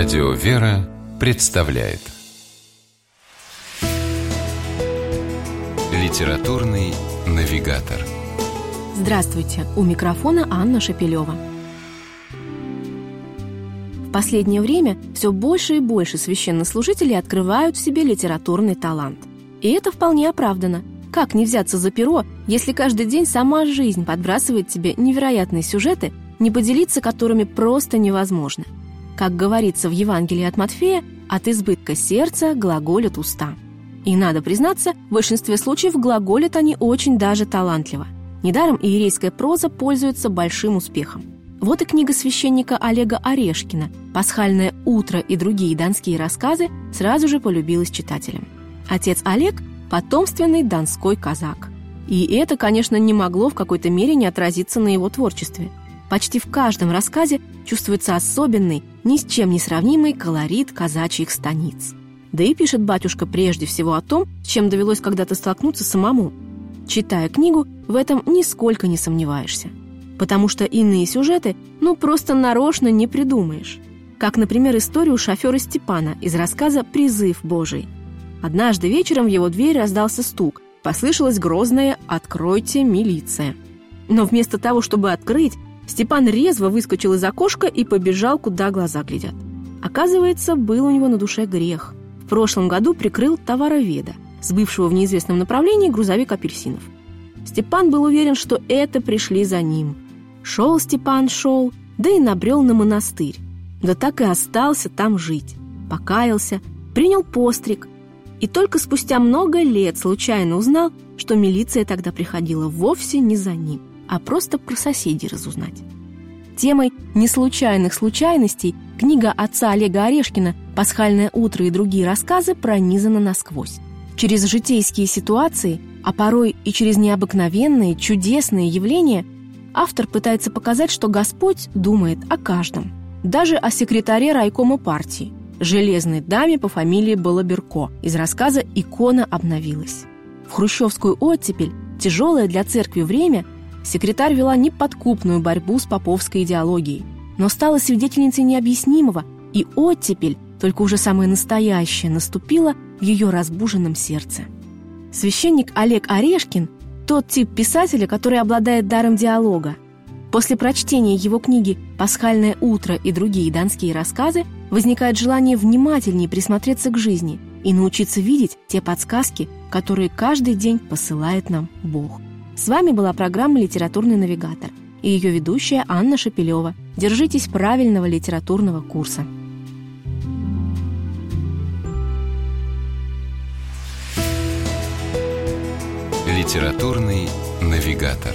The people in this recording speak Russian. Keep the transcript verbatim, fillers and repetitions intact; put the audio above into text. Радио Вера представляет Литературный навигатор. Здравствуйте! У микрофона Анна Шапилева. В последнее время все больше и больше священнослужителей открывают в себе литературный талант. И это вполне оправдано. Как не взяться за перо, если каждый день сама жизнь подбрасывает тебе невероятные сюжеты, не поделиться которыми просто невозможно? Как говорится в Евангелии от Матфея, от избытка сердца глаголят уста. И надо признаться, в большинстве случаев глаголят они очень даже талантливо. Недаром иерейская проза пользуется большим успехом. Вот и книга священника Олега Орешкина «Пасхальное утро и другие донские рассказы» сразу же полюбилась читателям. Отец Олег – потомственный донской казак. И это, конечно, не могло в какой-то мере не отразиться на его творчестве. Почти в каждом рассказе чувствуется особенный, ни с чем не сравнимый колорит казачьих станиц. Да и пишет батюшка прежде всего о том, с чем довелось когда-то столкнуться самому. Читая книгу, в этом нисколько не сомневаешься. Потому что иные сюжеты, ну, просто нарочно не придумаешь. Как, например, историю шофера Степана из рассказа «Призыв Божий». Однажды вечером в его дверь раздался стук. Послышалось грозное «Откройте, милиция». Но вместо того, чтобы открыть, Степан резво выскочил из окошка и побежал, куда глаза глядят. Оказывается, был у него на душе грех. В прошлом году прикрыл товароведа, сбывшего в неизвестном направлении грузовик апельсинов. Степан был уверен, что это пришли за ним. Шел Степан, шел, да и набрел на монастырь. Да так и остался там жить. Покаялся, принял постриг. И только спустя много лет случайно узнал, что милиция тогда приходила вовсе не за ним, а просто про соседей разузнать. Темой «Неслучайных случайностей» книга отца Олега Орешкина «Пасхальное утро и другие рассказы» пронизана насквозь. Через житейские ситуации, а порой и через необыкновенные, чудесные явления автор пытается показать, что Господь думает о каждом. Даже о секретаре райкома партии, железной даме по фамилии Балаберко из рассказа «Икона обновилась». В хрущевскую оттепель, тяжелое для церкви время, секретарь вела неподкупную борьбу с поповской идеологией, но стала свидетельницей необъяснимого, и оттепель, только уже самая настоящая, наступила в ее разбуженном сердце. Священник Олег Орешкин – тот тип писателя, который обладает даром диалога. После прочтения его книги «Пасхальное утро» и другие донские рассказы возникает желание внимательнее присмотреться к жизни и научиться видеть те подсказки, которые каждый день посылает нам Бог. С вами была программа «Литературный навигатор» и ее ведущая Анна Шапилева. Держитесь правильного литературного курса. Литературный навигатор.